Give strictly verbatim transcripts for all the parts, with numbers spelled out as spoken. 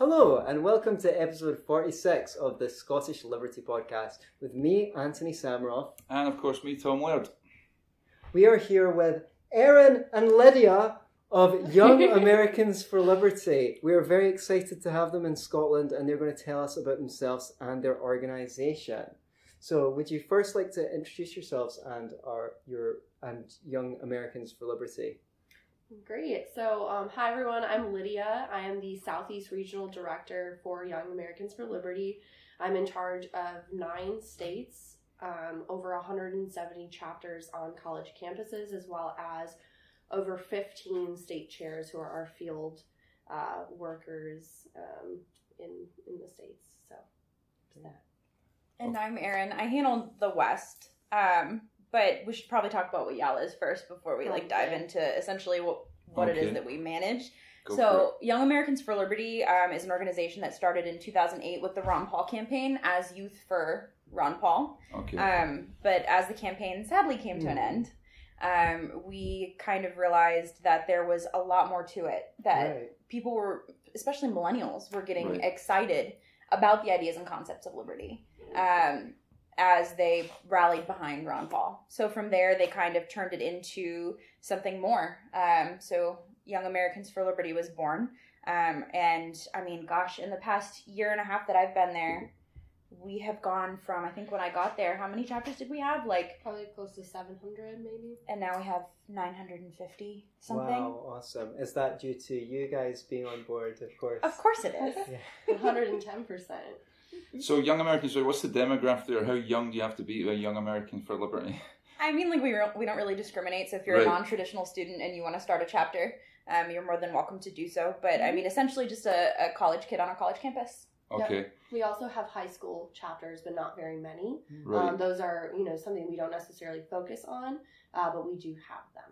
Hello and welcome to episode forty-six of the Scottish Liberty podcast with me, Anthony Samuroff. And of course me, Tom Laird. We are here with Erin and Lydia of Young Americans for Liberty. We are very excited to have them in Scotland and they're going to tell us about themselves and their organisation. So would you first like to introduce yourselves and our your and Young Americans for Liberty? Great. So, um, hi everyone. I'm Lydia. I am the Southeast Regional Director for Young Americans for Liberty. I'm in charge of nine states, um, over one hundred seventy chapters on college campuses, as well as over fifteen state chairs who are our field uh, workers um, in in the states. So, that. And I'm Erin. I handle the West. Um, But we should probably talk about what y'all is first before we like dive into essentially what, what okay. it is that we manage. Go so Young Americans for Liberty um, is an organization that started in two thousand eight with the Ron Paul campaign as Youth for Ron Paul. Okay. Um, but as the campaign sadly came mm. to an end, um, we kind of realized that there was a lot more to it. That right. people were, especially millennials, were getting right. excited about the ideas and concepts of liberty. Um as they rallied behind Ron Paul. So from there, they kind of turned it into something more. Um, so Young Americans for Liberty was born. Um, and I mean, gosh, in the past year and a half that I've been there, we have gone from, I think when I got there, how many chapters did we have? Like probably close to seven hundred maybe. And now we have nine hundred fifty something. Wow, awesome. Is that due to you guys being on board, of course? Of course it is. Yeah. one hundred ten percent. So Young Americans, what's the demographic there? How young do you have to be to be a Young American for Liberty? I mean, like we re- we don't really discriminate. So if you're right. a non-traditional student and you want to start a chapter, um, you're more than welcome to do so. But I mean, essentially just a, a college kid on a college campus. Okay. Yep. We also have high school chapters, but not very many. Right. Um, those are, you know, something we don't necessarily focus on, uh, but we do have them.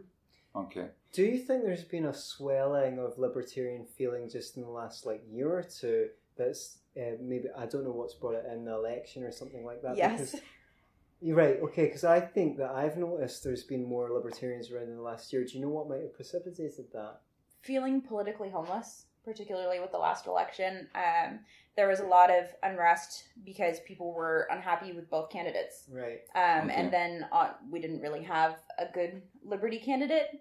Okay. Do you think there's been a swelling of libertarian feeling just in the last like year or two? That's uh, maybe, I don't know what's brought it in, the election or something like that. Yes. Because, you're right, okay, because I think that I've noticed there's been more libertarians around in the last year. Do you know what might have precipitated that? Feeling politically homeless, particularly with the last election. Um, there was a lot of unrest because people were unhappy with both candidates. Right. Um, okay. And then uh, we didn't really have a good liberty candidate.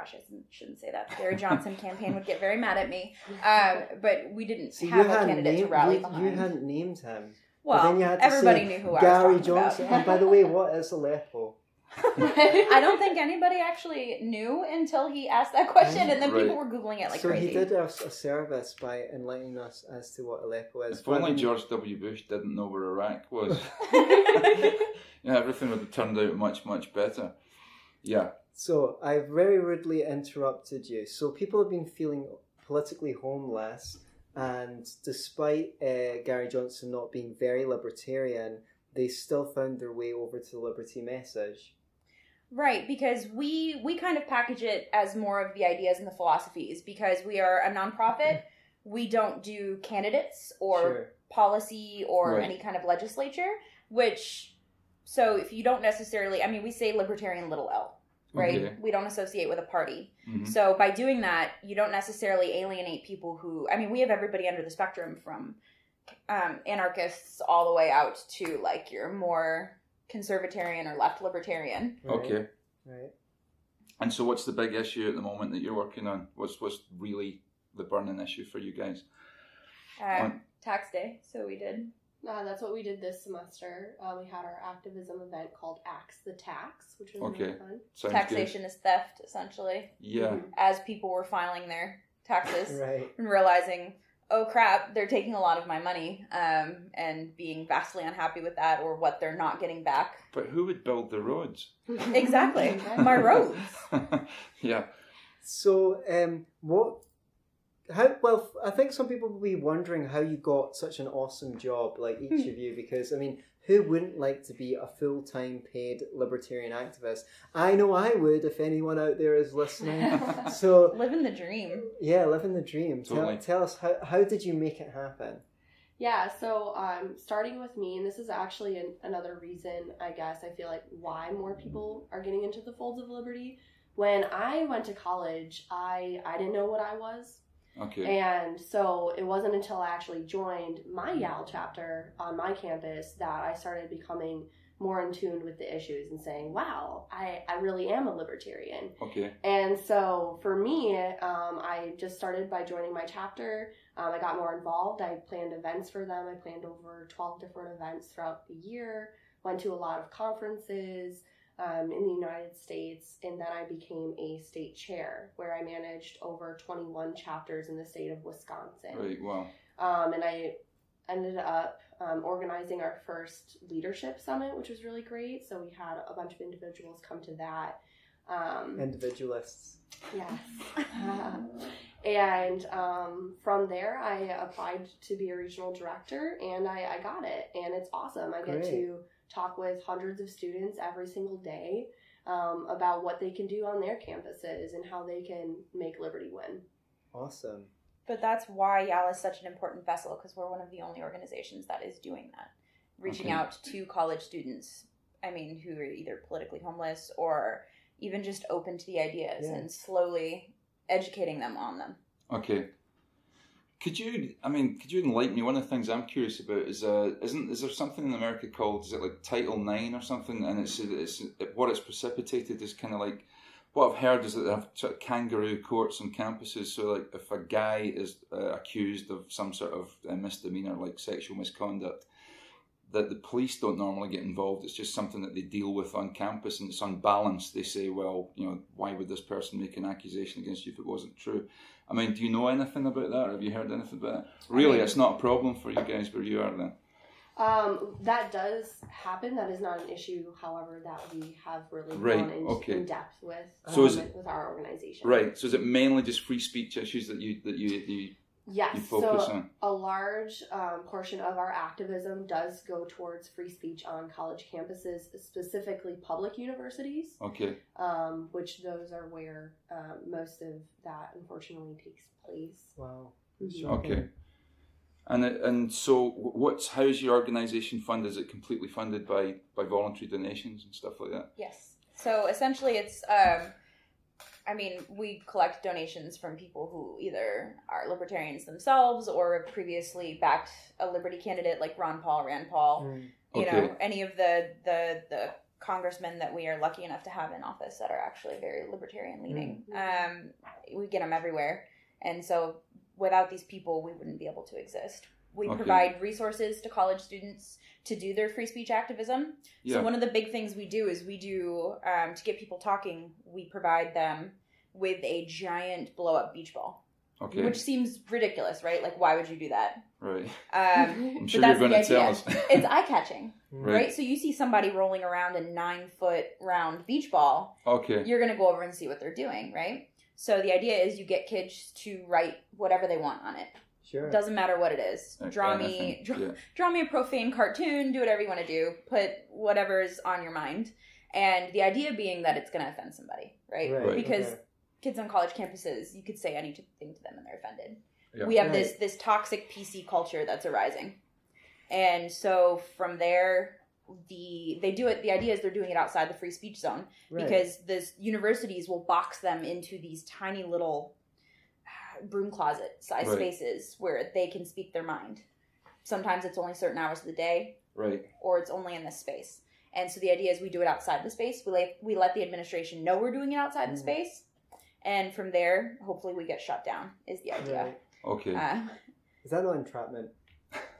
Gosh, I shouldn't say that. The Gary Johnson campaign would get very mad at me. Um, but we didn't so have a candidate named, to rally you, behind. You hadn't named him. Well, then you had to everybody say, knew who Gary I was Gary Johnson. About. And by the way, what is Aleppo? I don't think anybody actually knew until he asked that question, and then right. people were Googling it like so crazy. So he did us a service by enlightening us as to what Aleppo is. If only George W. Bush didn't know where Iraq was. Yeah, everything would have turned out much, much better. Yeah. So I very rudely interrupted you. So people have been feeling politically homeless, and despite uh, Gary Johnson not being very libertarian, they still found their way over to the liberty message. Right, because we, we kind of package it as more of the ideas and the philosophies, because we are a nonprofit. We don't do candidates or sure. policy or right. any kind of legislature, which, so if you don't necessarily, I mean, we say libertarian little L. Right? Okay. We don't associate with a party. Mm-hmm. So by doing that, you don't necessarily alienate people who, I mean, we have everybody under the spectrum from um, anarchists all the way out to like your more conservatarian or left libertarian. Right. Okay. Right. And so what's the big issue at the moment that you're working on? What's what's really the burning issue for you guys? Uh, on- tax day. So we did. Uh, that's what we did this semester. Uh, we had our activism event called Axe the Tax, which was okay. really fun. Sounds Taxation good. Is theft, essentially. Yeah. Mm-hmm. As people were filing their taxes right. and realizing, oh crap, they're taking a lot of my money, um, and being vastly unhappy with that or what they're not getting back. But who would build the roads? Exactly. My roads. Yeah. So, um, what... How, well, I think some people will be wondering how you got such an awesome job, like each of you, because, I mean, who wouldn't like to be a full-time paid libertarian activist? I know I would, if anyone out there is listening. So living the dream. Yeah, living the dream. Totally. Tell, tell us, how, how did you make it happen? Yeah, so um, starting with me, and this is actually an, another reason, I guess, I feel like why more people are getting into the folds of liberty. When I went to college, I, I didn't know what I was. Okay. And so it wasn't until I actually joined my Y A L chapter on my campus that I started becoming more in tune with the issues and saying, wow, I, I really am a libertarian. Okay. And so for me, um, I just started by joining my chapter. Um, I got more involved. I planned events for them. I planned over twelve different events throughout the year, went to a lot of conferences um, in the United States, and then I became a state chair where I managed over twenty-one chapters in the state of Wisconsin. Right, wow. Um, and I ended up um, organizing our first leadership summit, which was really great. So we had a bunch of individuals come to that. Um, Individualists. Yes. uh, and um, from there, I applied to be a regional director, and I, I got it. And it's awesome. I get great. to talk with hundreds of students every single day um, about what they can do on their campuses and how they can make liberty win. Awesome. But that's why Y A L is such an important vessel, because we're one of the only organizations that is doing that, reaching okay. out to college students, I mean, who are either politically homeless or even just open to the ideas yeah. and slowly educating them on them. Okay. Could you, I mean, could you enlighten me? One of the things I'm curious about is, uh, isn't is there something in America called, is it like Title nine or something? And it's, it's it, what it's precipitated is kind of like, what I've heard is that they have sort of kangaroo courts on campuses. So, like, if a guy is uh, accused of some sort of uh, misdemeanor, like sexual misconduct, that the police don't normally get involved. It's just something that they deal with on campus, and it's unbalanced. They say, well, you know, why would this person make an accusation against you if it wasn't true? I mean, do you know anything about that? Or have you heard anything about that? Really, it's not a problem for you guys where you are then. Um, that does happen. That is not an issue, however, that we have really right, gone in, okay. in depth with, so um, is it, with our organization. Right. So is it mainly just free speech issues that you that you, you, yes, you focus so on? Yes. So a large um, portion of our activism does go towards free speech on college campuses, specifically public universities. Okay. Um, which those are where um, most of that unfortunately takes place. Wow. Mm-hmm. Okay. And and so what's how's your organization funded? Is it completely funded by, by voluntary donations and stuff like that? Yes. So essentially it's, um, I mean, we collect donations from people who either are libertarians themselves or have previously backed a liberty candidate like Ron Paul, Rand Paul, mm. you okay. know, any of the, the, the congressmen that we are lucky enough to have in office that are actually very libertarian leaning. Mm. Um, we get them everywhere. And so without these people, we wouldn't be able to exist. We okay. provide resources to college students to do their free speech activism. Yeah. So one of the big things we do is we do, um, to get people talking, we provide them with a giant blow-up beach ball. Okay. Which seems ridiculous, right? Like, why would you do that? Right. Um, I'm sure you're going to tell us. It's eye-catching, right. right? So you see somebody rolling around a nine-foot round beach ball. Okay. You're going to go over and see what they're doing, right? So the idea is you get kids to write whatever they want on it. Sure. Doesn't matter what it is. Okay, draw me draw, yeah. draw me a profane cartoon, do whatever you want to do, put whatever's on your mind. And the idea being that it's going to offend somebody, right? right. Because okay. kids on college campuses, you could say anything to them and they're offended. Yeah. We have right. this this toxic P C culture that's arising. And so from there, the they do it the idea is they're doing it outside the free speech zone right. because this universities will box them into these tiny little broom closet size right. spaces where they can speak their mind. Sometimes it's only certain hours of the day right or it's only in this space. And so the idea is we do it outside the space. We let, we let the administration know we're doing it outside mm. the space, and from there hopefully we get shut down is the idea. Right. Okay. Uh, is that not entrapment?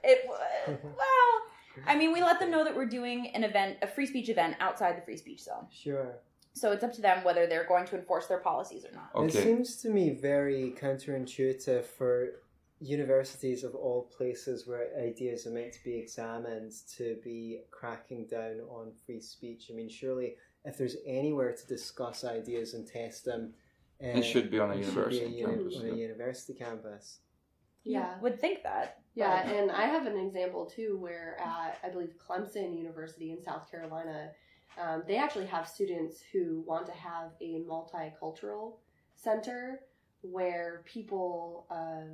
It well I mean, we let them know that we're doing an event, a free speech event outside the free speech zone. Sure. So it's up to them whether they're going to enforce their policies or not. Okay. It seems to me very counterintuitive for universities of all places where ideas are meant to be examined to be cracking down on free speech. I mean, surely if there's anywhere to discuss ideas and test them, uh, it should be on a university be a campus. Uni- yeah. On a university campus. Yeah. yeah. Would think that. Yeah, and I have an example, too, where at, I believe, Clemson University in South Carolina, um, they actually have students who want to have a multicultural center where people of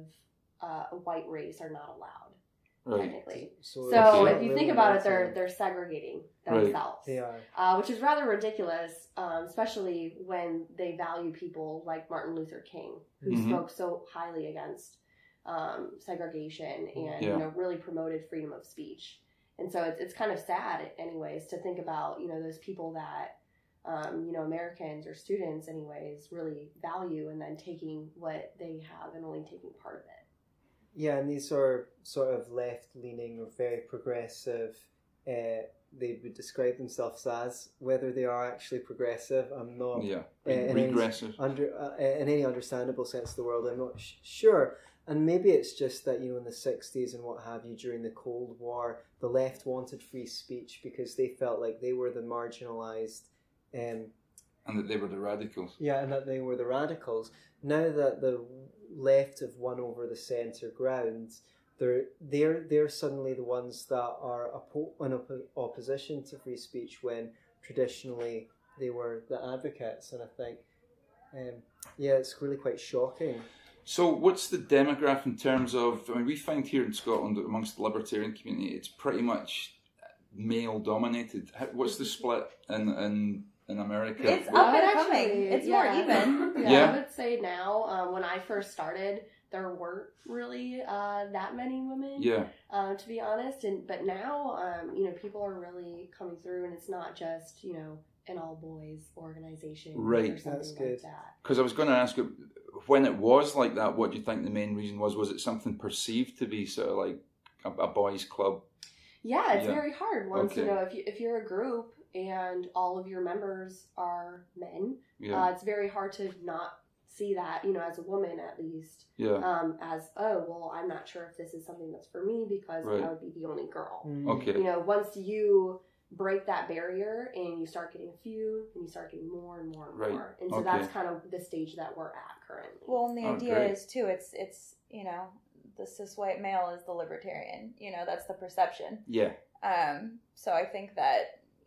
uh, a white race are not allowed. right. technically. So, so okay. if you think about it, they're they're segregating themselves, right. they are. Uh, which is rather ridiculous, um, especially when they value people like Martin Luther King, who mm-hmm. spoke so highly against um, segregation and yeah. you know, really promoted freedom of speech. And so it's it's kind of sad, anyways, to think about, you know, those people that. Um, you know, Americans or students anyways really value, and then taking what they have and only taking part of it. Yeah, and these are sort of left-leaning or very progressive, uh, they would describe themselves as, whether they are actually progressive, I'm not yeah. uh, in, regressive. Any, under, uh, in any understandable sense of the world, I'm not sh- sure. And maybe it's just that, you know, in the sixties and what have you, during the Cold War, the left wanted free speech because they felt like they were the marginalised Um, and that they were the radicals. Yeah, and that they were the radicals. Now that the left have won over the centre ground, they're they're they're suddenly the ones that are oppo- in op- opposition to free speech, when traditionally they were the advocates. And I think, um, yeah, it's really quite shocking. So what's the demographic in terms of? I mean, we find here in Scotland amongst the libertarian community, it's pretty much male dominated. What's the split in in, in America? It's up and coming. It's yeah. more even. Yeah. yeah, I would say now. Um, when I first started, there weren't really uh, that many women. Yeah. Uh, to be honest, and but now, um, you know, people are really coming through, and it's not just, you know, an all boys organization, right? Or something That's good. Like that. Because I was going to ask, when it was like that, what do you think the main reason was? Was it something perceived to be sort of like a, a boys' club? Yeah, it's yeah. very hard. Once okay. you know, if you if you're a group and all of your members are men, yeah. uh, it's very hard to not see that, you know, as a woman at least. Yeah. Um, as oh well, I'm not sure if this is something that's for me because right. I would be the only girl. Mm-hmm. Okay. You know, once you break that barrier and you start getting a few, and you start getting more and more and right. more, and so okay. that's kind of the stage that we're at currently. Well, and the oh, idea great. Is too, it's it's you know, the cis white male is the libertarian. You know, that's the perception. Yeah. Um, so I think that,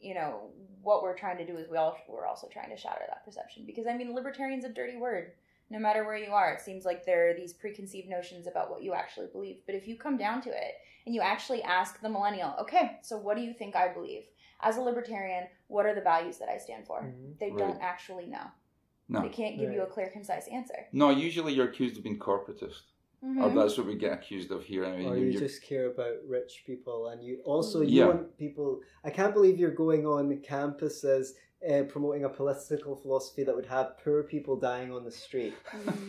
you know, what we're trying to do is we all, we're also trying to shatter that perception. Because, I mean, libertarian's a dirty word. No matter where you are, it seems like there are these preconceived notions about what you actually believe. But if you come down to it and you actually ask the millennial, okay, so what do you think I believe? As a libertarian, what are the values that I stand for? Mm-hmm. They right. don't actually know. No. They can't give right. you a clear, concise answer. No, usually you're accused of being corporatist. Mm-hmm. Or that's what we get accused of here. I mean, or you you're... just care about rich people, and you also you yeah. want people. I can't believe you're going on campuses uh, promoting a political philosophy that would have poor people dying on the street.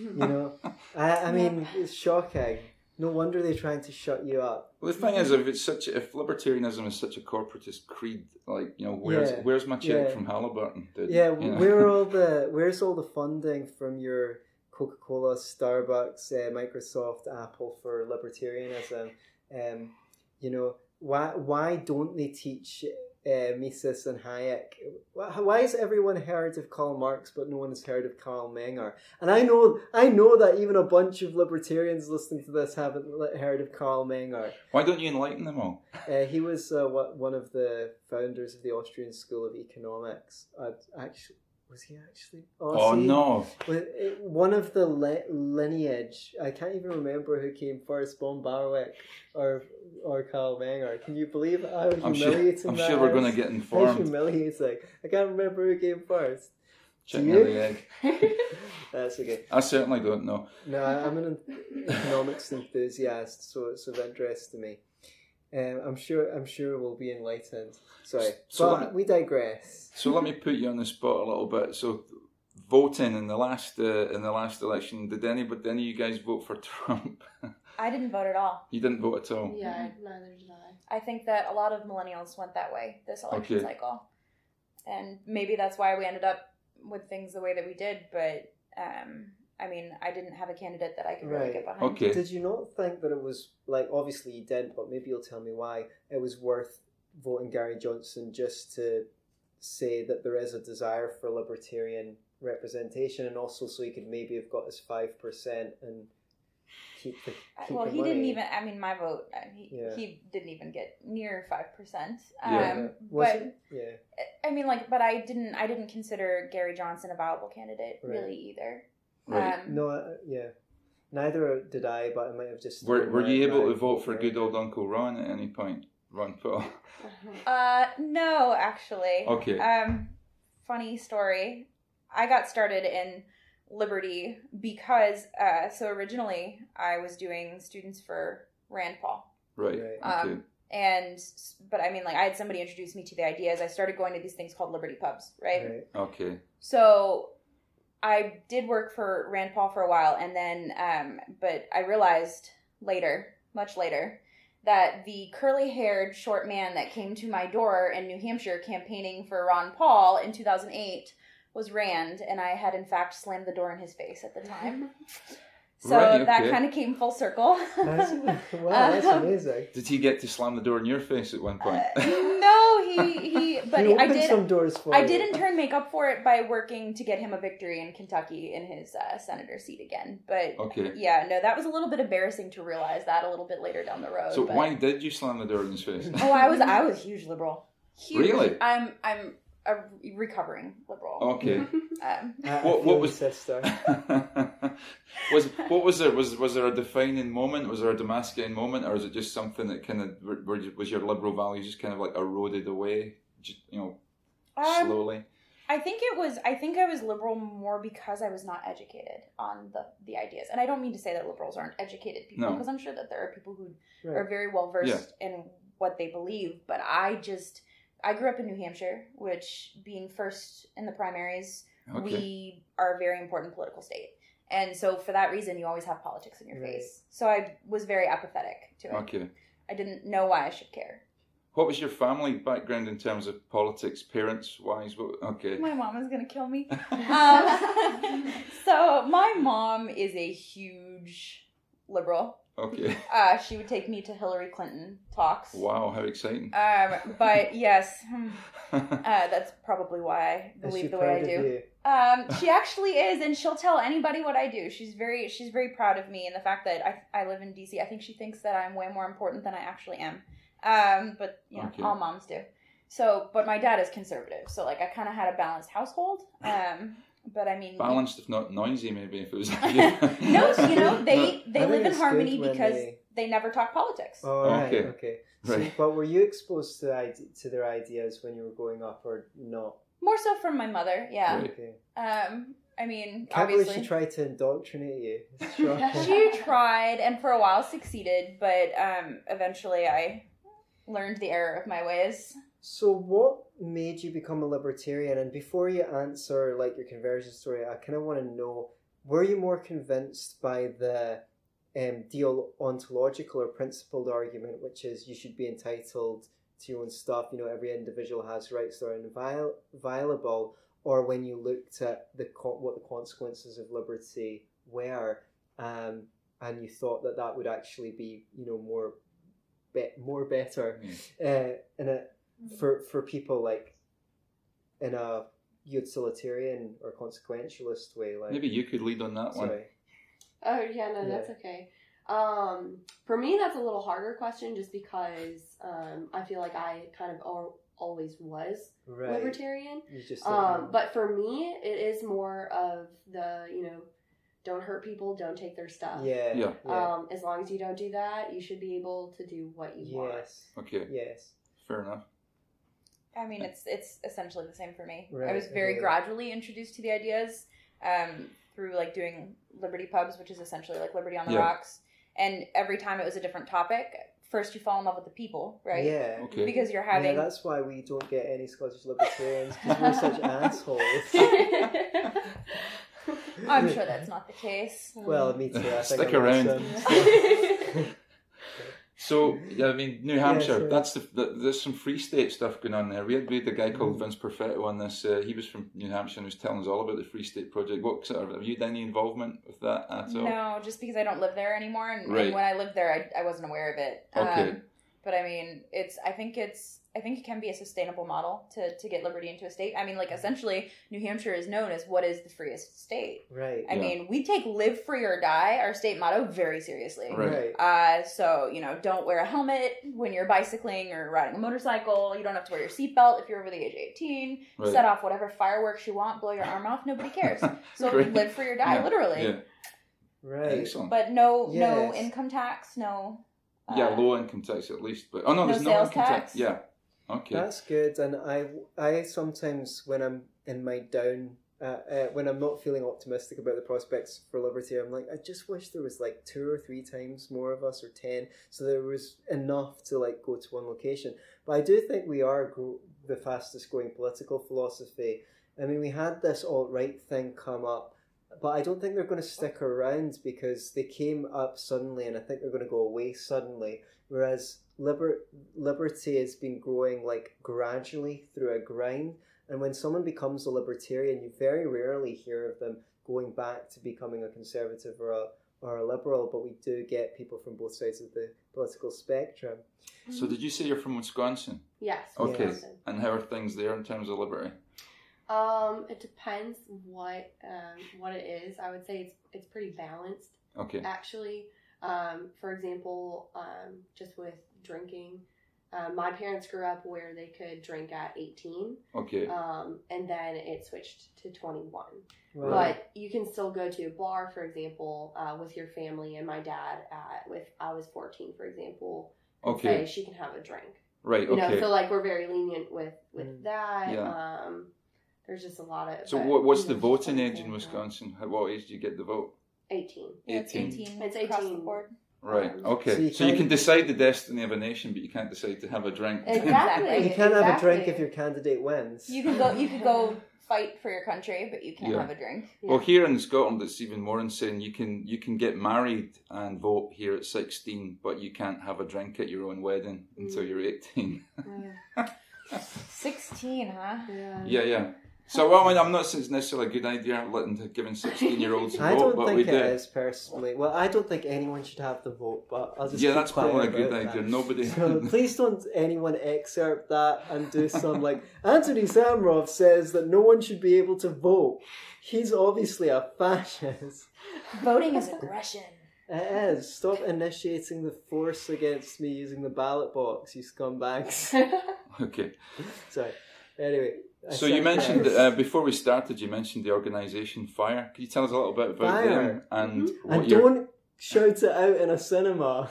You know, I, I mean, it's shocking. No wonder they're trying to shut you up. Well, the thing is, if it's such, if libertarianism is such a corporatist creed, like, you know, where's yeah. where's my check yeah. from Halliburton? Dude? Yeah, you know? where are all the where's all the funding from your Coca-Cola, Starbucks, uh, Microsoft, Apple for libertarianism? Um, you know, why why don't they teach uh, Mises and Hayek? Why has everyone heard of Karl Marx but no one has heard of Karl Menger? And I know I know that even a bunch of libertarians listening to this haven't heard of Karl Menger. Why don't you enlighten them all? Uh, he was uh, one of the founders of the Austrian School of Economics. I'd actually. Was he actually? Oh, oh see, no. One of the le- lineage, I can't even remember who came first, von Barwick or or Karl Menger. Can you believe how humiliating sure, I'm that sure we're going to get informed. How humiliating. I can't remember who came first. Chicken or the egg. That's okay. I certainly don't know. No, I'm an economics enthusiast, so it's of interest to me. Um, I'm sure I'm sure we'll be enlightened. Sorry, so but me, we digress. So let me put you on the spot a little bit. So voting in the last uh, in the last election, did anybody, did any of you guys vote for Trump? I didn't vote at all. You didn't vote at all? Yeah, neither did I. I think that a lot of millennials went that way this election okay. cycle. And maybe that's why we ended up with things the way that we did, but... Um, I mean, I didn't have a candidate that I could right. really get behind. Okay. Did you not think that it was, like, obviously you didn't, but maybe you'll tell me why, it was worth voting Gary Johnson just to say that there is a desire for libertarian representation, and also so he could maybe have got his five percent and keep the keep Well, the he money. Didn't even, I mean, my vote, he, yeah. he didn't even get near five percent. Um, yeah. But, yeah. I mean, like, but I didn't, I didn't consider Gary Johnson a viable candidate, right. really, either. Right. Um, no, uh, yeah. Neither did I, but I might have just... Were, were you able to vote for good old Uncle Ron at any point? Ron Paul? uh, no, actually. Okay. Um, funny story. I got started in Liberty because, uh, so originally I was doing Students for Rand Paul. Right, um, okay. And, but I mean, like, I had somebody introduce me to the ideas. I started going to these things called Liberty Pubs, right? Right. Okay. So... I did work for Rand Paul for a while, and then, um, but I realized later, much later, that the curly-haired short man that came to my door in New Hampshire campaigning for Ron Paul in two thousand eight was Rand, and I had, in fact, slammed the door in his face at the time. So right, okay. That kind of came full circle. That's, wow, that's um, amazing. Did he get to slam the door in your face at one point? Uh, no, he, he but he I did some doors for I you. did in turn make up for it by working to get him a victory in Kentucky in his uh, senator seat again. But okay. yeah, no, that was a little bit embarrassing to realize that a little bit later down the road. So but... why did you slam the door in his face? oh, I was I was a huge liberal. Huge. Really? I'm I'm a recovering liberal. Okay. um, what what was sister? was what was there was was there a defining moment? Was there a Damascene moment, or is it just something that kind of were, was your liberal values just kind of like eroded away, you know, slowly? Um, I think it was. I think I was liberal more because I was not educated on the the ideas, and I don't mean to say that liberals aren't educated people, because no. I'm sure that there are people who right. are very well versed yeah. in what they believe, but I just I grew up in New Hampshire, which being first in the primaries, okay. we are a very important political state. And so for that reason, you always have politics in your right. face. So I was very apathetic to it. Okay. I didn't know why I should care. What was your family background in terms of politics, parents-wise? Okay. My mom is going to kill me. um, so my mom is a huge liberal. Okay. Uh, she would take me to Hillary Clinton talks. Wow, how exciting. Um, but yes, uh, that's probably why I believe the way I do. Um, she actually is, and she'll tell anybody what I do. She's very she's very proud of me, and the fact that I I live in D C, I think she thinks that I'm way more important than I actually am. Um, but, you know, okay. all moms do. So, but my dad is conservative, so, like, I kind of had a balanced household. Um But I mean, balanced, if not noisy, maybe if it was. Like, yeah. no, you know, they they I live in harmony because they... they never talk politics. Oh, right, okay, okay. Right. So, but were you exposed to to their ideas when you were growing up, or not? More so from my mother, yeah. Right. Okay. Um, I mean, can't obviously, believe she tried to indoctrinate you. She tried, and for a while succeeded, but um, eventually I learned the error of my ways. So what made you become a libertarian? And before you answer, like, your conversion story, I kind of want to know, were you more convinced by the um, deontological or principled argument, which is you should be entitled to your own stuff, you know, every individual has rights that are inviol- inviolable, or when you looked at the co- what the consequences of liberty were, um, and you thought that that would actually be, you know, more, be- more better uh, in a... For for people, like, in a utilitarian or consequentialist way, like maybe you could lead on that sorry. one. Oh yeah, no, yeah. that's okay. Um, for me, that's a little harder question, just because um, I feel like I kind of al- always was right. libertarian. You just don't um, know. But for me, it is more of the you know, don't hurt people, don't take their stuff. Yeah, yeah. Um, yeah. As long as you don't do that, you should be able to do what you yes. want. Yes. Okay. Yes. Fair enough. I mean, it's it's essentially the same for me. Right, I was very yeah. gradually introduced to the ideas um, through, like, doing Liberty Pubs, which is essentially, like, Liberty on the yeah. Rocks. And every time it was a different topic. First, you fall in love with the people, right? Yeah. Okay. Because you're having... Yeah, that's why we don't get any Scottish libertarians, because we're such assholes. I'm sure that's not the case. Well, me too. I think Stick I'm around. Awesome. So, yeah, I mean, New Hampshire, yeah, sure. that's the, the, there's some free state stuff going on there. We had, we had a guy called Vince Perfetto on this. Uh, he was from New Hampshire and was telling us all about the Free State Project. What sort of, have you had any involvement with that at all? No, just because I don't live there anymore. And, right. and when I lived there, I, I wasn't aware of it. Okay. Um, but, I mean, it's. I think it's. I think it can be a sustainable model to, to get liberty into a state. I mean, like, essentially, New Hampshire is known as what is the freest state. Right. I yeah. mean, we take live free or die, our state motto, very seriously. Right. Uh, so, you know, don't wear a helmet when you're bicycling or riding a motorcycle. You don't have to wear your seatbelt if you're over the age of eighteen. Right. Set off whatever fireworks you want, blow your arm off, nobody cares. So live free or die, yeah. literally. Yeah. Right. Excellent. But no, yes. no income tax, no. Uh, yeah, low income tax at least. But oh no, no there's no income tax. tax. Yeah. Okay. That's good. And I, I sometimes when I'm in my down, uh, uh, when I'm not feeling optimistic about the prospects for liberty, I'm like, I just wish there was like two or three times more of us, or ten, so there was enough to like go to one location. But I do think we are gro- the fastest growing political philosophy. I mean, we had this alt-right thing come up, but I don't think they're going to stick around because they came up suddenly, and I think they're going to go away suddenly. Whereas liber- liberty has been growing like gradually through a grind. And when someone becomes a libertarian, you very rarely hear of them going back to becoming a conservative or a, or a liberal. But we do get people from both sides of the political spectrum. So did you say you're from Wisconsin? Yes. Okay. Yes. And how are things there in terms of liberty? Um, it depends what um what it is. I would say it's it's pretty balanced. Okay. Actually, um, for example, um, just with drinking, uh, my parents grew up where they could drink at eighteen. Okay. Um, and then it switched to twenty-one. Right. But you can still go to a bar, for example, uh, with your family. And my dad, at with I was fourteen, for example. Okay. Say she can have a drink. Right. Okay. You know, so like we're very lenient with with mm. that. Yeah. Um, There's just a lot of... So but, what, what's you know, the voting age in Wisconsin? At what age do you get the vote? eighteen. Yeah, it's eighteen. It's eighteen. Across the board. Right, okay. So you, so you can decide the destiny of a nation, but you can't decide to have a drink. Exactly. you can't exactly. have a drink if your candidate wins. You can go You could go fight for your country, but you can't yeah. have a drink. Yeah. Well, here in Scotland, it's even more insane. You can, you can get married and vote here at sixteen, but you can't have a drink at your own wedding mm. until you're eighteen. Yeah. sixteen, huh? Yeah, yeah. yeah. So, well, I mean, I'm not saying it's necessarily a good idea letting giving sixteen-year-olds vote, I don't but think we do. It is personally. Well, I don't think anyone should have the vote, but I'll just yeah, that's probably a good idea. That. Nobody. So please don't anyone excerpt that and do some like Anthony Samuroff says that no one should be able to vote. He's obviously a fascist. Voting is aggression. It is. Stop initiating the force against me using the ballot box, you scumbags. Okay. Sorry. Anyway. I so you mentioned, uh, before we started, you mentioned the organisation FIRE. Can you tell us a little bit about Fire. them? And, mm-hmm. what and you're... don't shout it out in a cinema.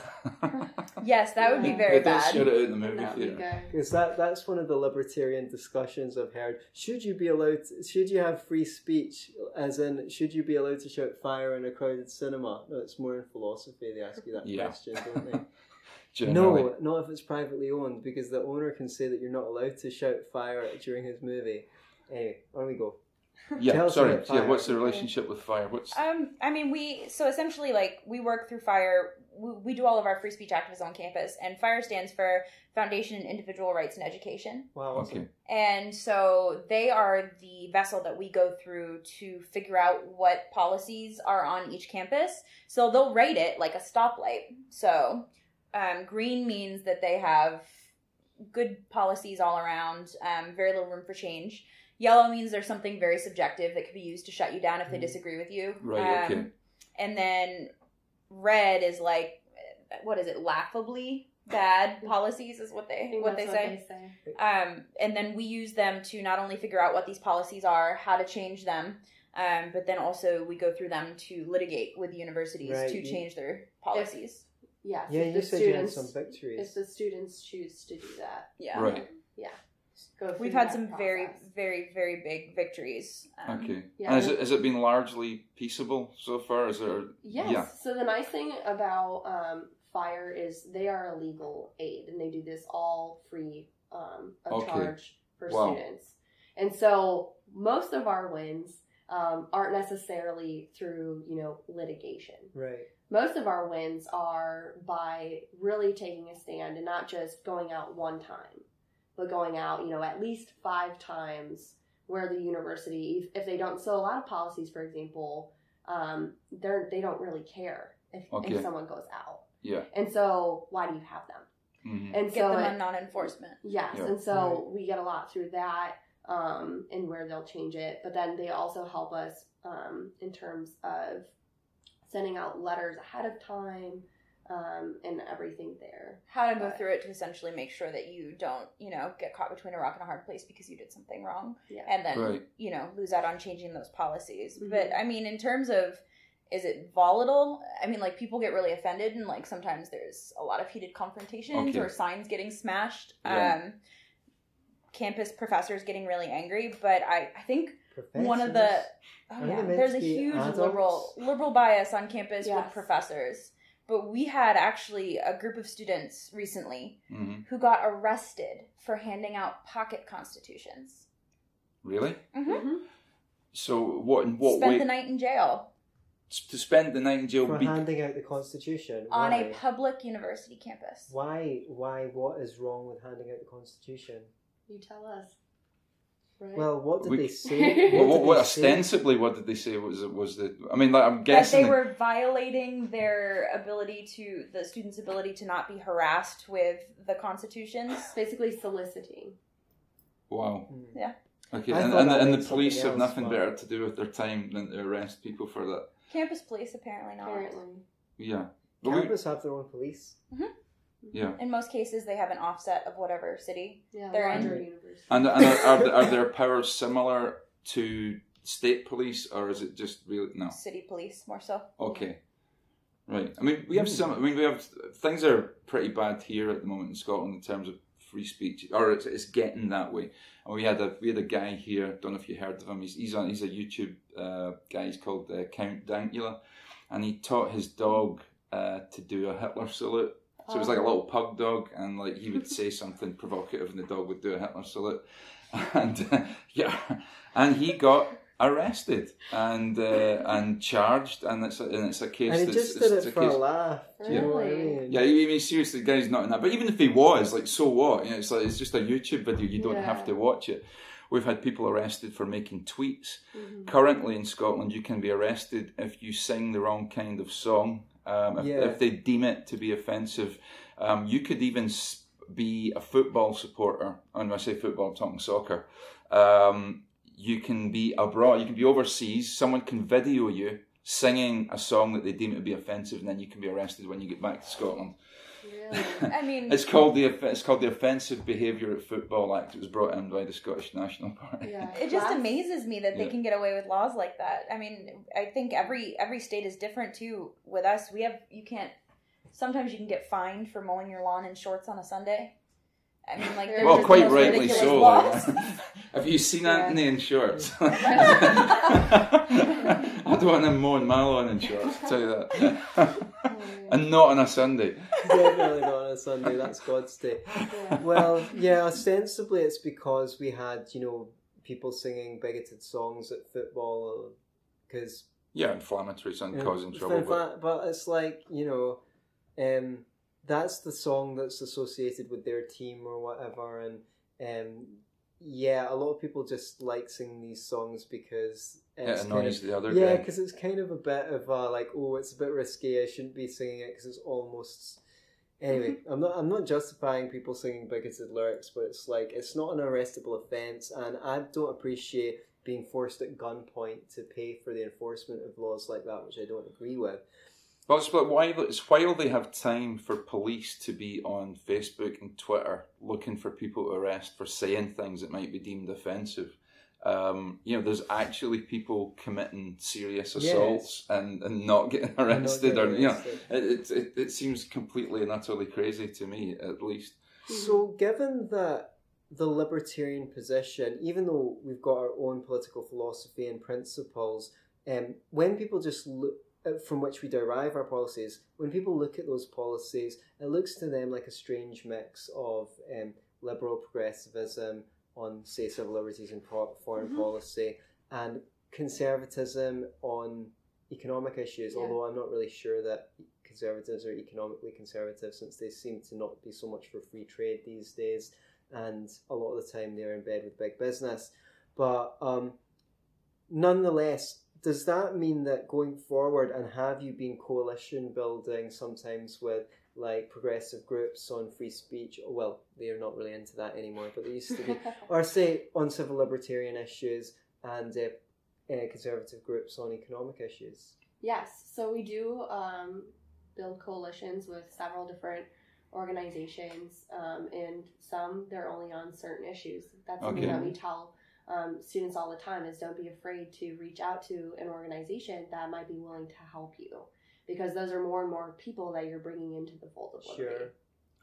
Yes, that would be very yeah, bad. Shout it out in the movie theatre. Because that, that's one of the libertarian discussions I've heard. Should you be allowed, to, should you have free speech? As in, should you be allowed to shout fire in a crowded cinema? No, it's more in philosophy they ask you that yeah. question, don't they? Generally. No, not if it's privately owned, because the owner can say that you're not allowed to shout fire during his movie. Anyway, on we go. Yeah, sorry. Yeah, what's the relationship with FIRE? What's um? I mean, we so essentially like we work through FIRE. We, we do all of our free speech activism on campus, and FIRE stands for Foundation and Individual Rights in Education. Wow. Awesome. Okay. And so they are the vessel that we go through to figure out what policies are on each campus. So they'll rate it like a stoplight. So. Um, green means that they have good policies all around, um, very little room for change. Yellow means there's something very subjective that could be used to shut you down if they disagree with you. Right, um, okay. And then red is like, what is it, laughably bad policies is what they what they say. What they say. Um, and then we use them to not only figure out what these policies are, how to change them, um, but then also we go through them to litigate with the universities right. to change their policies. If, Yes, yeah, you the said students, you had some victories. If the students choose to do that. Yeah. Right. Yeah. Go We've had some process. very, very, very big victories. Um, okay. Yeah. And has it, has it been largely peaceable so far? Is there, yes. Yeah. So the nice thing about um, FIRE is they are a legal aid, and they do this all free um, of okay. charge for wow. students. And so most of our wins um, aren't necessarily through, you know, litigation. Right. Most of our wins are by really taking a stand and not just going out one time, but going out, you know, at least five times where the university, if, if they don't, so a lot of policies, for example, um, they're, they don't really care if, okay. if someone goes out. Yeah. And so why do you have them? Mm-hmm. And Get so them it, on non-enforcement. Yes. Yeah. And so right. we get a lot through that um, and where they'll change it. But then they also help us um, in terms of sending out letters ahead of time, um, and everything there. How to go but, through it to essentially make sure that you don't, you know, get caught between a rock and a hard place because you did something wrong. Yeah. And then, right. you know, lose out on changing those policies. Mm-hmm. But, I mean, in terms of Is it volatile? I mean, like, people get really offended, and, like, sometimes there's a lot of heated confrontations okay. or signs getting smashed. Yeah. Um, campus professors getting really angry. But I, I think one of the... Oh, yeah. There's a huge liberal liberal bias on campus yes. with professors. But we had actually a group of students recently mm-hmm. who got arrested for handing out pocket constitutions. Really? Mm-hmm. So what in what Spent way... Spent the night in jail. To spend the night in jail for be... handing out the Constitution on why? a public university campus. Why? Why? What is wrong with handing out the Constitution? You tell us. Right. Well, what did we... they say? What, what, what they ostensibly, say? What did they say? Was was the? I mean, like, I'm guessing that they were violating their ability to the students' ability to not be harassed with the Constitutions, basically soliciting. Wow. Mm. Yeah. Okay, and and, and the police have nothing fun. better to do with their time than to arrest people for that. Campus police, apparently not. Apparently. Yeah. But Campus we... have their own police. Mm-hmm. Yeah. In most cases, they have an offset of whatever city yeah, they're in. University. And, and are, are, are their powers similar to state police, or is it just really... No. City police, more so. Okay. Right. I mean, we have some... I mean, we have... Things are pretty bad here at the moment in Scotland in terms of free speech, or it's, it's getting that way. And we had a we had a guy here. Don't know if you heard of him. He's he's a, he's a YouTube uh, guy. He's called uh, Count Dankula, and he taught his dog uh, to do a Hitler salute. So it was like a little pug dog, and like he would say something provocative, and the dog would do a Hitler salute, and uh, yeah, and he got arrested and uh, and charged, and it's a, and it's a case. And he just did it for a laugh. Yeah, really? yeah. I mean, seriously, the guy's not in that. But even if he was, like, so what? You know, it's like it's just a YouTube video. You don't yeah. have to watch it. We've had people arrested for making tweets. Mm-hmm. Currently in Scotland, you can be arrested if you sing the wrong kind of song. Um, if, yeah. if they deem it to be offensive, um, you could even be a football supporter. And when I say football, I'm talking soccer. Um, You can be abroad, you can be overseas, someone can video you singing a song that they deem to be offensive, and then you can be arrested when you get back to Scotland. Really? I mean... it's called the it's called the Offensive Behaviour at Football Act. It was brought in by the Scottish National Party. Yeah. It just That's, amazes me that they yeah. can get away with laws like that. I mean, I think every every state is different too. With us, we have, you can't, sometimes you can get fined for mowing your lawn in shorts on a Sunday. I mean, like, well, quite rightly so. Like, have you seen yeah. Anthony in shorts? I don't want him mowing my lawn in shorts, I'll tell you that. Yeah. Oh, yeah. And not on a Sunday. Definitely not on a Sunday, that's God's day. Yeah. Well, yeah, ostensibly it's because we had, you know, people singing bigoted songs at football, because... Yeah, inflammatory and yeah, causing trouble. But... but it's like, you know... Um, that's the song that's associated with their team or whatever, and um, yeah, a lot of people just like singing these songs because it's it annoys kind of, the other yeah, because it's kind of a bit of a, like, oh, it's a bit risky, I shouldn't be singing it because it's almost anyway. Mm-hmm. I'm not I'm not justifying people singing bigoted lyrics, but it's like it's not an arrestable offence, and I don't appreciate being forced at gunpoint to pay for the enforcement of laws like that, which I don't agree with. Well, it's while, it's while they have time for police to be on Facebook and Twitter looking for people to arrest for saying things that might be deemed offensive. Um, you know, there's actually people committing serious assaults yes. and, and not getting arrested. Not getting arrested. Or, you know, it, it, it seems completely and utterly crazy to me, at least. So given that the libertarian position, even though we've got our own political philosophy and principles, um, when people just look, from which we derive our policies, when people look at those policies, it looks to them like a strange mix of um, liberal progressivism on, say, civil liberties and pro- foreign mm-hmm. policy, and conservatism on economic issues, yeah. although I'm not really sure that conservatives are economically conservative, since they seem to not be so much for free trade these days, and a lot of the time they're in bed with big business. But um, nonetheless... does that mean that going forward, and have you been coalition building sometimes with like progressive groups on free speech? Well, they're not really into that anymore, but they used to be. Or say on civil libertarian issues and uh, uh, conservative groups on economic issues? Yes. So we do um, build coalitions with several different organizations, um, and some they're only on certain issues. That's something okay. that we tell um, students all the time is don't be afraid to reach out to an organization that might be willing to help you, because those are more and more people that you're bringing into the fold of liberty. Sure.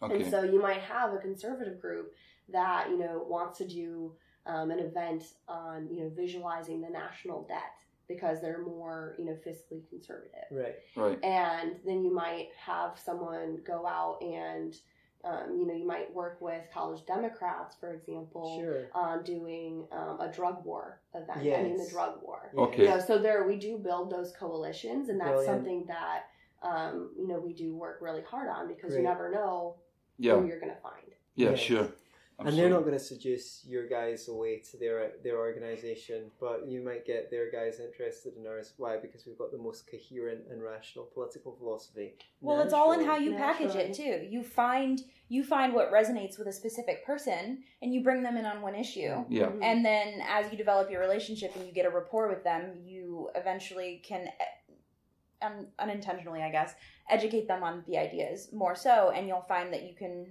Okay. And so you might have a conservative group that, you know, wants to do um, an event on, you know, visualizing the national debt because they're more, you know, fiscally conservative. Right. Right. And then you might have someone go out and, um, you know, you might work with college Democrats, for example, sure. on doing um, a drug war event. Yes. I mean, the drug war. Yes. Okay. You know, so there, we do build those coalitions, and that's Brilliant. something that, um, you know, we do work really hard on, because Great. you never know yeah. who you're going to find. Yeah, yes. sure. I'm and sorry. They're not going to seduce your guys away to their their organization, but you might get their guys interested in ours. Why? Because we've got the most coherent and rational political philosophy. Well, Natural. it's all in how you Natural. package it too. You find you find what resonates with a specific person, and you bring them in on one issue. Yeah. Mm-hmm. And then as you develop your relationship and you get a rapport with them, you eventually can, un- unintentionally, I guess, educate them on the ideas more so, and you'll find that you can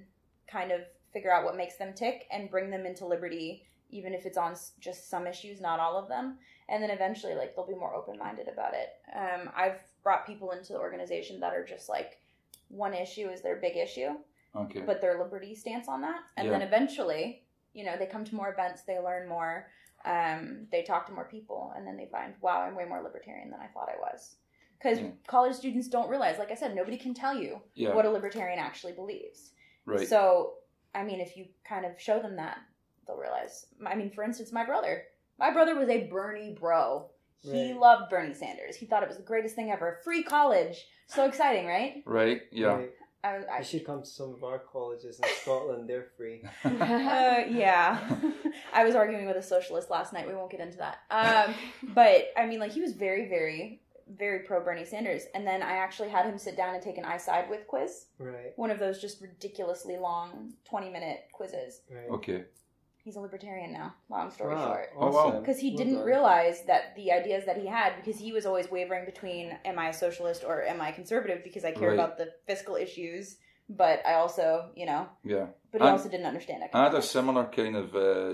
kind of figure out what makes them tick and bring them into liberty, even if it's on just some issues, not all of them. And then eventually, like, they'll be more open-minded about it. Um, I've brought people into the organization that are just like, one issue is their big issue, okay. but their liberty stance on that. And yeah. then eventually, you know, they come to more events, they learn more, um, they talk to more people, and then they find, wow, I'm way more libertarian than I thought I was. Because yeah. college students don't realize, like I said, nobody can tell you yeah. what a libertarian actually believes. Right. So, I mean, if you kind of show them that, they'll realize. I mean, for instance, my brother. My brother was a Bernie bro. He right. loved Bernie Sanders. He thought it was the greatest thing ever. Free college. So exciting, right? Right, yeah. Right. I, I, you should come to some of our colleges in Scotland. They're free. uh, yeah. I was arguing with a socialist last night. We won't get into that. Um, but, I mean, like, he was very, very... very pro Bernie Sanders. And then I actually had him sit down and take an I side with quiz. Right. One of those just ridiculously long twenty minute quizzes. Right. Okay. He's a libertarian now, long story wow. short. Oh, wow. Because he well didn't done. realize that the ideas that he had, because he was always wavering between, am I a socialist or am I conservative, because I care right. about the fiscal issues, but I also, you know. Yeah. But he I, also didn't understand it. I had a similar kind of uh,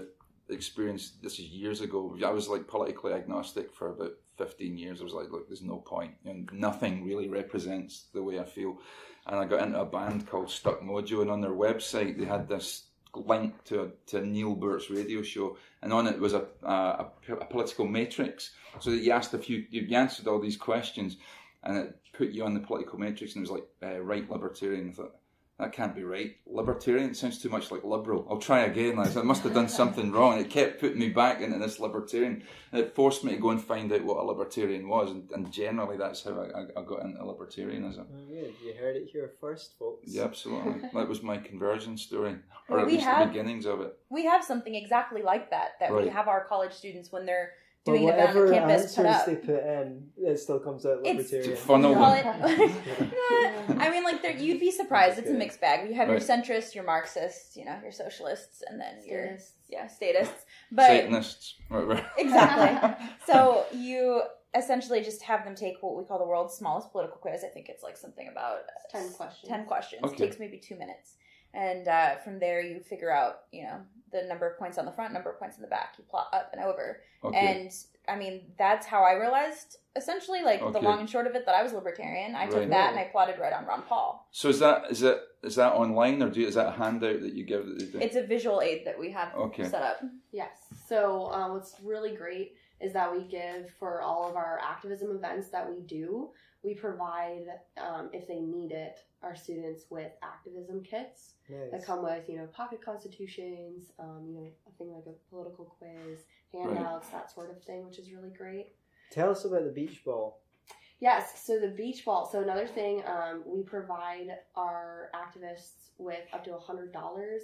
experience, this is years ago. I was like politically agnostic for about fifteen years. I was like, look, there's no point, and nothing really represents the way I feel. And I got into a band called Stuck Mojo, and on their website they had this link to a, to Neil Burt's radio show, and on it was a, a, a political matrix, so that you asked a few, you answered all these questions, and it put you on the political matrix, and it was like uh, right libertarian. I thought, that can't be right. Libertarian sounds too much like liberal. I'll try again. I must have done something wrong. It kept putting me back into this libertarian. And it forced me to go and find out what a libertarian was. And, and generally, that's how I, I got into libertarianism. Oh, yeah. You heard it here first, folks. Yeah, absolutely. That was my conversion story, or at we least have, the beginnings of it. We have something exactly like that, that right. we have our college students when they're doing well, an event on campus put up. They put in, it still comes out libertarian. It's funnel. I mean, like, there, you'd be surprised. It's a mixed bag. You have right. your centrists, your Marxists, you know, your socialists, and then statists. your yeah statists, but Satanists. Exactly. So you essentially just have them take what we call the world's smallest political quiz. I think it's like something about ten questions. Ten questions. Okay. It takes maybe two minutes. And uh, from there, you figure out, you know, the number of points on the front, number of points in the back. You plot up and over. Okay. And, I mean, that's how I realized, essentially, like, okay. the long and short of it, that I was libertarian. I right. took that and I plotted right on Ron Paul. So is that is that is that online, or do you, is that a handout that you give? That they do? It's a visual aid that we have okay. set up. Yes. So um, what's really great is that we give, for all of our activism events that we do, we provide, um, if they need it, our students with activism kits nice. that come with, you know, pocket constitutions, um, you know, a thing like a political quiz, handouts, right. that sort of thing, which is really great. Tell us about the beach ball. Yes, so the beach ball. So another thing, um, we provide our activists with up to one hundred dollars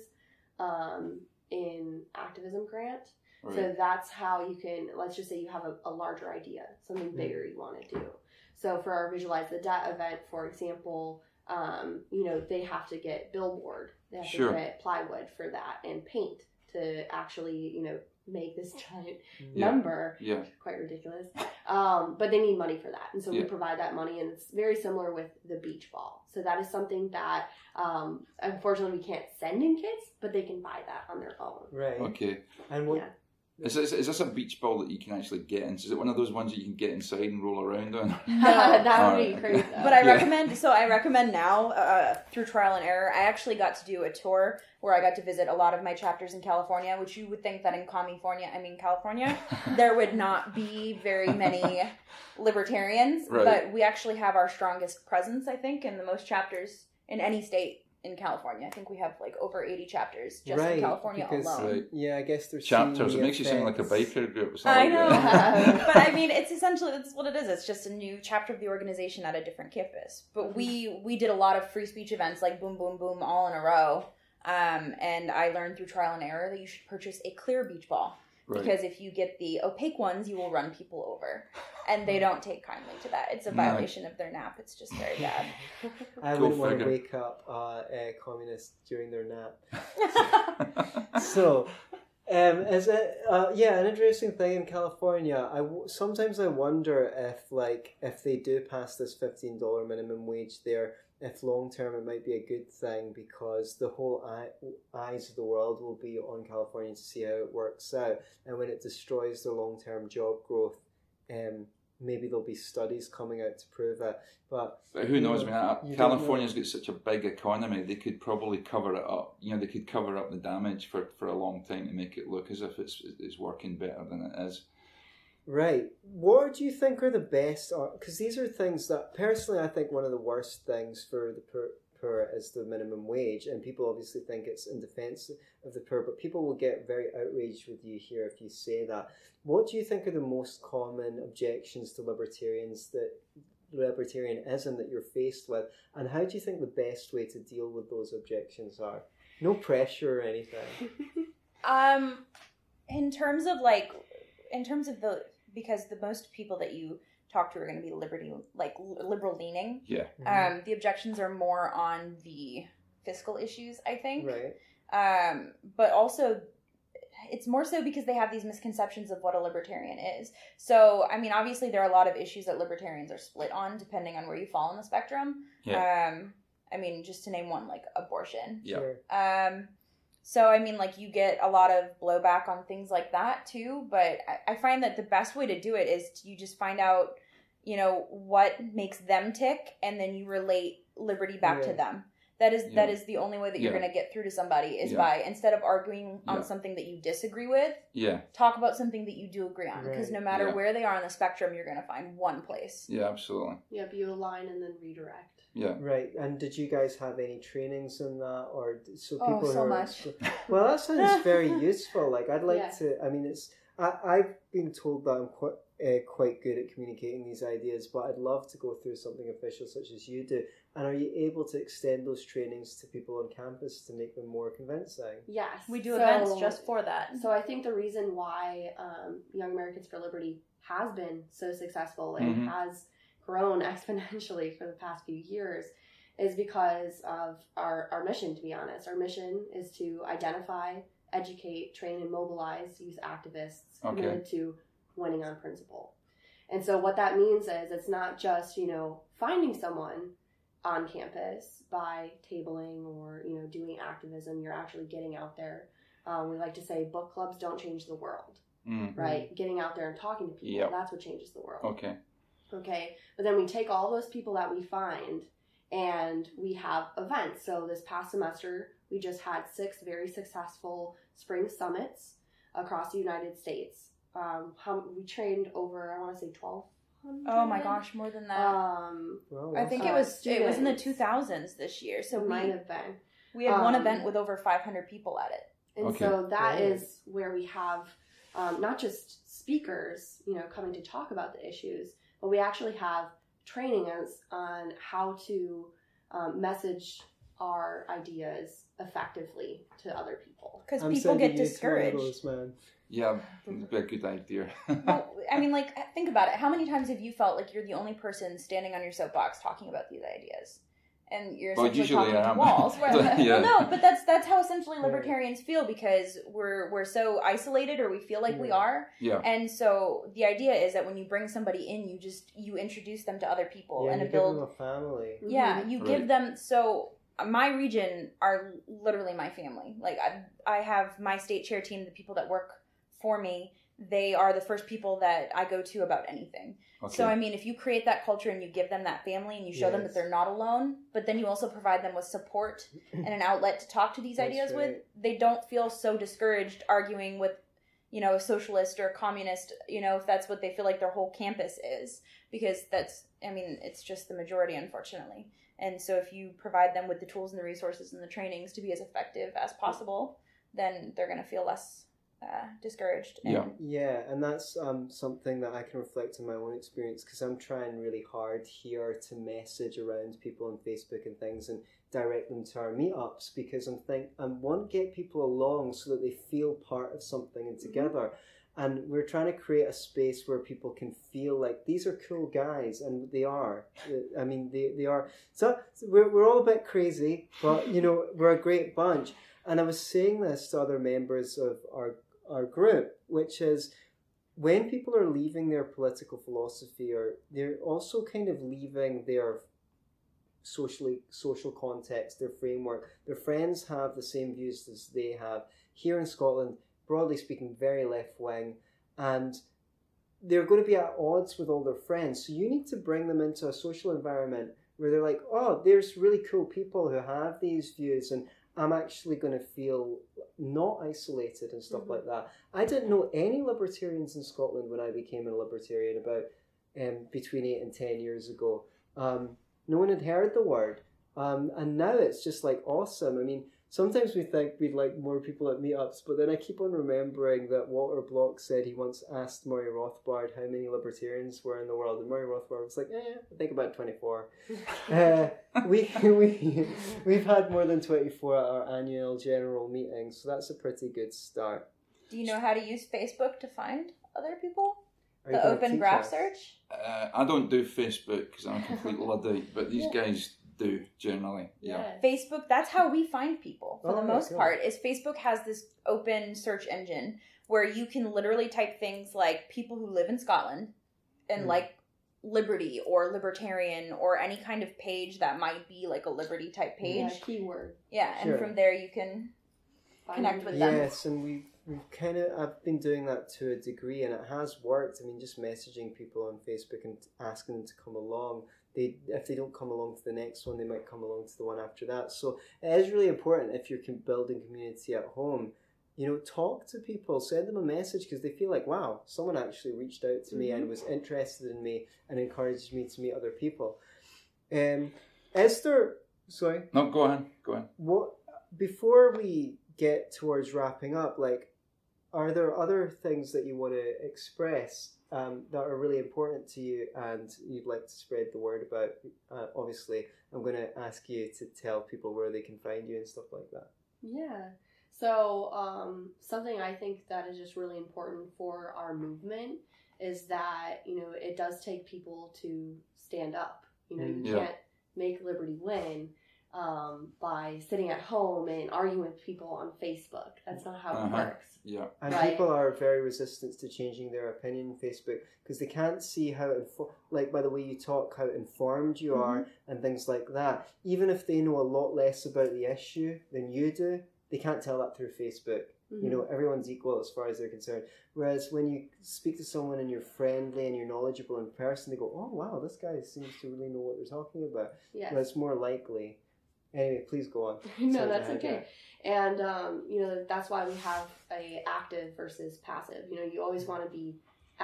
um, in activism grant. Right. So that's how you can, let's just say you have a, a larger idea, something bigger you want to do. So for our Visualize the Debt event, for example, um, you know, they have to get billboard. They have sure. to get plywood for that and paint to actually, you know, make this giant yeah. number. Yeah. Quite ridiculous. Um, but they need money for that. And so yeah. we provide that money. And it's very similar with the beach ball. So that is something that, um, unfortunately, we can't send in kids, but they can buy that on their own. Right. Okay. And what... Yeah. Is this, is this a beach ball that you can actually get into? Is it one of those ones that you can get inside and roll around on? No, that would be crazy. But I yeah. recommend, so I recommend now, uh, through trial and error, I actually got to do a tour where I got to visit a lot of my chapters in California, which you would think that in California, I mean California, there would not be very many libertarians. Right. But we actually have our strongest presence, I think, in the most chapters in any state. In California, I think we have like over eighty chapters just right, in California because, alone. Right. Yeah, I guess there's chapters. It makes you sound like a biker group. I know, but I mean, it's essentially that's what it is. It's just a new chapter of the organization at a different campus. But we we did a lot of free speech events, like boom, boom, boom, all in a row. Um, and I learned through trial and error that you should purchase a clear beach ball. Right. Because if you get the opaque ones, you will run people over. And they don't take kindly to that. It's a violation no. of their nap. It's just very bad. I Go wouldn't figure. want to wake up uh, a communist during their nap. So, um, as a, uh, yeah, an interesting thing in California, I w- sometimes I wonder if, like, if they do pass this fifteen dollars minimum wage there, if long-term it might be a good thing because the whole eye, eyes of the world will be on California to see how it works out. And when it destroys the long-term job growth, um, maybe there'll be studies coming out to prove it. But, but who knows? You know, I mean, California's got such a big economy, they could probably cover it up. You know, they could cover up the damage for, for a long time to make it look as if it's it's working better than it is. Right. What do you think are the best? Because these are things that, personally, I think one of the worst things for the poor, poor is the minimum wage. And people obviously think it's in defense of the poor, but people will get very outraged with you here if you say that. What do you think are the most common objections to libertarians that libertarianism that you're faced with? And how do you think the best way to deal with those objections are? No pressure or anything. um, in terms of like... In terms of the, because the most people that you talk to are going to be liberty, like liberal leaning. Yeah. Mm-hmm. Um, the objections are more on the fiscal issues, I think. Right. Um, but also, it's more so because they have these misconceptions of what a libertarian is. So, I mean, obviously there are a lot of issues that libertarians are split on, depending on where you fall on the spectrum. Yeah. Um, I mean, just to name one, like abortion. Yeah. Sure. Um. So, I mean, like, you get a lot of blowback on things like that, too. But I find that the best way to do it is you just find out, you know, what makes them tick, and then you relate liberty back yeah. to them. That is yeah. that is the only way that you're yeah. going to get through to somebody is yeah. by, instead of arguing on yeah. something that you disagree with, yeah. talk about something that you do agree on. Because right. no matter yeah. where they are on the spectrum, you're going to find one place. Yeah, absolutely. Yeah, but you align and then redirect. Yeah. Right. And did you guys have any trainings in that, or so people? Oh, so who much. Are, well, that sounds very useful. Like, I'd like yeah. to. I mean, it's. I I've been told that I'm quite uh, quite good at communicating these ideas, but I'd love to go through something official such as you do. And are you able to extend those trainings to people on campus to make them more convincing? Yes, we do so, events just for that. So I think the reason why um, Young Americans for Liberty has been so successful and mm-hmm. has grown exponentially for the past few years is because of our, our mission, to be honest. Our mission is to identify, educate, train, and mobilize youth activists okay. committed to winning on principle. And so what that means is it's not just, you know, finding someone on campus by tabling or, you know, doing activism. You're actually getting out there. Um, we like to say book clubs don't change the world, mm-hmm. right? Getting out there and talking to people, yep. that's what changes the world. Okay. Okay, but then we take all those people that we find and we have events. So this past semester, we just had six very successful spring summits across the United States. Um, how, we trained over, I want to say twelve hundred. Oh my gosh, more than that. Um, well, I think uh, it was students. It was in the two thousands this year. So it we, might have been. We had um, one event with over five hundred people at it. And okay. so that right. is where we have um, not just speakers, you know, coming to talk about the issues, but we actually have training us on how to um, message our ideas effectively to other people. Because people get discouraged. Those, man. Yeah, it's a good idea. Well, I mean, like, think about it. How many times have you felt like you're the only person standing on your soapbox talking about these ideas? And you're essentially well, talking yeah, to walls. Right? yeah. Well, no, but that's that's how essentially libertarians feel, because we're we're so isolated, or we feel like yeah. we are. Yeah. And so the idea is that when you bring somebody in, you just you introduce them to other people yeah, and you give build them a family. Yeah, you right. give them. So my region are literally my family. Like I I have my state chair team, the people that work for me, they are the first people that I go to about anything. Okay. So, I mean, if you create that culture and you give them that family and you show yes. them that they're not alone, but then you also provide them with support and an outlet to talk to these That's ideas right. with, they don't feel so discouraged arguing with, you know, a socialist or a communist, you know, if that's what they feel like their whole campus is, because that's, I mean, it's just the majority, unfortunately. And so if you provide them with the tools and the resources and the trainings to be as effective as possible, then they're going to feel less Uh, discouraged. And yeah. yeah, and that's um, something that I can reflect on my own experience, because I'm trying really hard here to message around people on Facebook and things and direct them to our meetups, because I'm think I want to get people along so that they feel part of something and together. Mm-hmm. And we're trying to create a space where people can feel like these are cool guys, and they are. I mean, they, they are. So we're, we're all a bit crazy, but you know, we're a great bunch. And I was saying this to other members of our our group, which is when people are leaving their political philosophy, or they're also kind of leaving their socially social context, their framework, their friends have the same views as they have. Here in Scotland, broadly speaking, very left-wing, and they're going to be at odds with all their friends. So you need to bring them into a social environment where they're like, oh, there's really cool people who have these views, and I'm actually going to feel not isolated and stuff mm-hmm. like that. I didn't know any libertarians in Scotland when I became a libertarian about um, between eight and ten years ago. Um, no one had heard the word. Um, and now it's just like awesome. I mean, sometimes we think we'd like more people at meetups, but then I keep on remembering that Walter Block said he once asked Murray Rothbard how many libertarians were in the world, and Murray Rothbard was like, eh, I think about twenty-four. uh, we, we, we've had more than twenty-four at our annual general meeting, so that's a pretty good start. Do you know how to use Facebook to find other people? Are the open graph us? search? Uh, I don't do Facebook because I'm a complete Luddite, but these yeah. guys... do generally yeah. yeah Facebook, that's how we find people for oh, the most cool. part is Facebook has this open search engine where you can literally type things like people who live in Scotland and mm. like liberty or libertarian or any kind of page that might be like a liberty type page yeah, keyword yeah sure. and from there you can find connect with them. Yes, and we We've kind of, I've been doing that to a degree, and it has worked. I mean, just messaging people on Facebook and asking them to come along. They, if they don't come along to the next one, they might come along to the one after that. So it is really important if you're building community at home, you know, talk to people, send them a message, because they feel like, wow, someone actually reached out to me mm-hmm. and was interested in me and encouraged me to meet other people. Um, Esther, sorry. No, go on, go on. What, before we get towards wrapping up, like, are there other things that you want to express um, that are really important to you and you'd like to spread the word about? Uh, obviously, I'm going to ask you to tell people where they can find you and stuff like that. Yeah. So um, something I think that is just really important for our movement is that, you know, it does take people to stand up. You know, you yeah. can't make liberty win Um, by sitting at home and arguing with people on Facebook. That's not how it uh-huh. works. Yeah, and right? people are very resistant to changing their opinion on Facebook because they can't see how, info- like by the way you talk, how informed you mm-hmm. are and things like that. Even if they know a lot less about the issue than you do, they can't tell that through Facebook. Mm-hmm. You know, everyone's equal as far as they're concerned. Whereas when you speak to someone and you're friendly and you're knowledgeable in person, they go, oh, wow, this guy seems to really know what they're talking about. Yes. That's more likely. Anyway, please go on. no, Sorry that's okay. That. And, um, you know, that's why we have a active versus passive. You know, you always want to be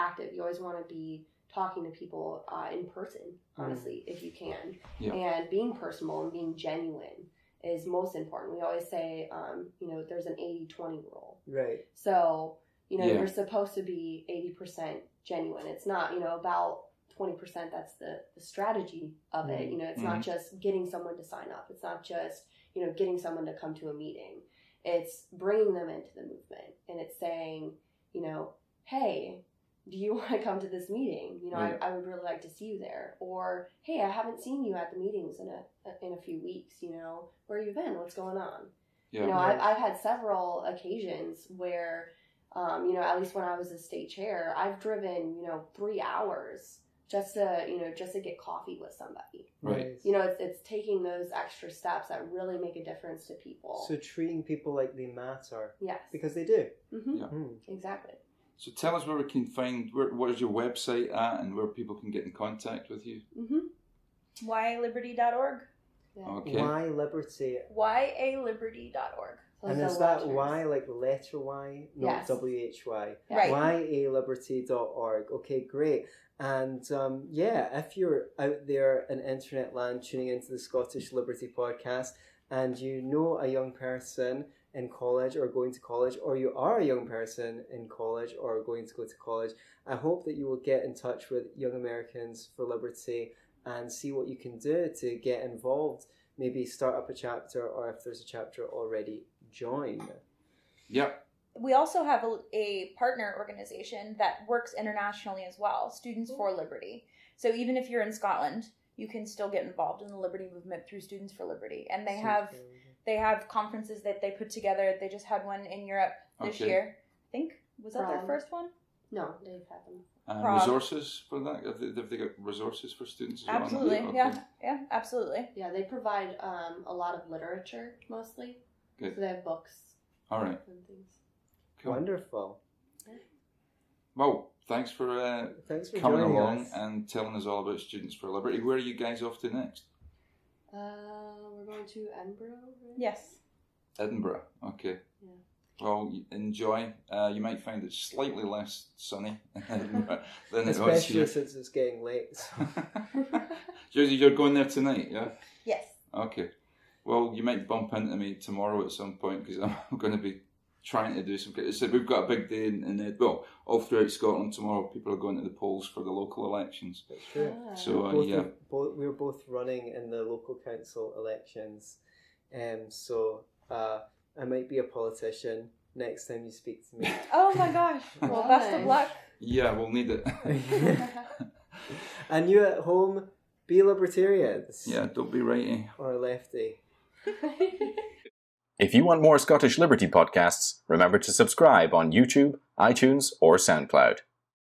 active. You always want to be talking to people uh, in person, honestly, mm. if you can. Yeah. And being personal and being genuine is most important. We always say, um, you know, there's an eighty twenty rule. Right. So, you know, yeah. you're supposed to be eighty percent genuine. It's not, you know, about twenty percent that's the, the strategy of it. You know, it's mm-hmm. not just getting someone to sign up. It's not just, you know, getting someone to come to a meeting. It's bringing them into the movement. And it's saying, you know, hey, do you want to come to this meeting? You know, yeah. I, I would really like to see you there. Or, hey, I haven't seen you at the meetings in a in a few weeks. You know, where have you been? What's going on? Yeah, you know, yeah. I've, I've had several occasions where, um, you know, at least when I was a state chair, I've driven, you know, three hours just to, you know, just to get coffee with somebody. Right. You know, it's, it's taking those extra steps that really make a difference to people. So treating people like they matter. Yes. Because they do. Mm-hmm. Yeah. Mm. Exactly. So tell us where we can find, where, what is your website at and where people can get in contact with you? Mm-hmm. Y A liberty dot org. Yeah. Okay. Y Liberty. Y A liberty dot org. So and is that letters. Y, like the letter Y? No, yes. W H Y. Right. Y A liberty dot org. Okay, great. And um, yeah, if you're out there in internet land tuning into the Scottish Liberty podcast and you know a young person in college or going to college, or you are a young person in college or going to go to college, I hope that you will get in touch with Young Americans for Liberty and see what you can do to get involved. Maybe start up a chapter, or if there's a chapter already, join. Yep. We also have a, a partner organization that works internationally as well, Students for Liberty. So even if you're in Scotland, you can still get involved in the Liberty movement through Students for Liberty. And they have they have conferences that they put together. They just had one in Europe this okay. year, I think. Was that Prague. Their first one? No, they've had them. Uh, resources for that? Have they, have they got resources for students as well? Absolutely, okay. yeah, yeah, absolutely. Yeah, they provide um, a lot of literature, mostly. Good. So they have books. All right. And things. Cool. Wonderful. Well, thanks for, uh, thanks for coming along us. and telling us all about Students for Liberty. Where are you guys off to next? Uh, we're going to Edinburgh. Right? Yes. Edinburgh, okay. Yeah. Well, enjoy. Uh, you might find it slightly less sunny than it Especially was here. Since it's getting late. So. Josie, you're going there tonight, yeah? Yes. Okay. Well, you might bump into me tomorrow at some point because I'm going to be trying to do some... So we've got a big day in, in Edinburgh. Well, all throughout Scotland tomorrow, people are going to the polls for the local elections. That's true. Ah. So, uh, both yeah. Both, we're both running in the local council elections. Um, so... Uh, I might be a politician next time you speak to me. Oh my gosh. Well, best of luck. Yeah, we'll need it. And you at home, be libertarians. Yeah, don't be righty. Or lefty. If you want more Scottish Liberty podcasts, remember to subscribe on YouTube, iTunes, or SoundCloud.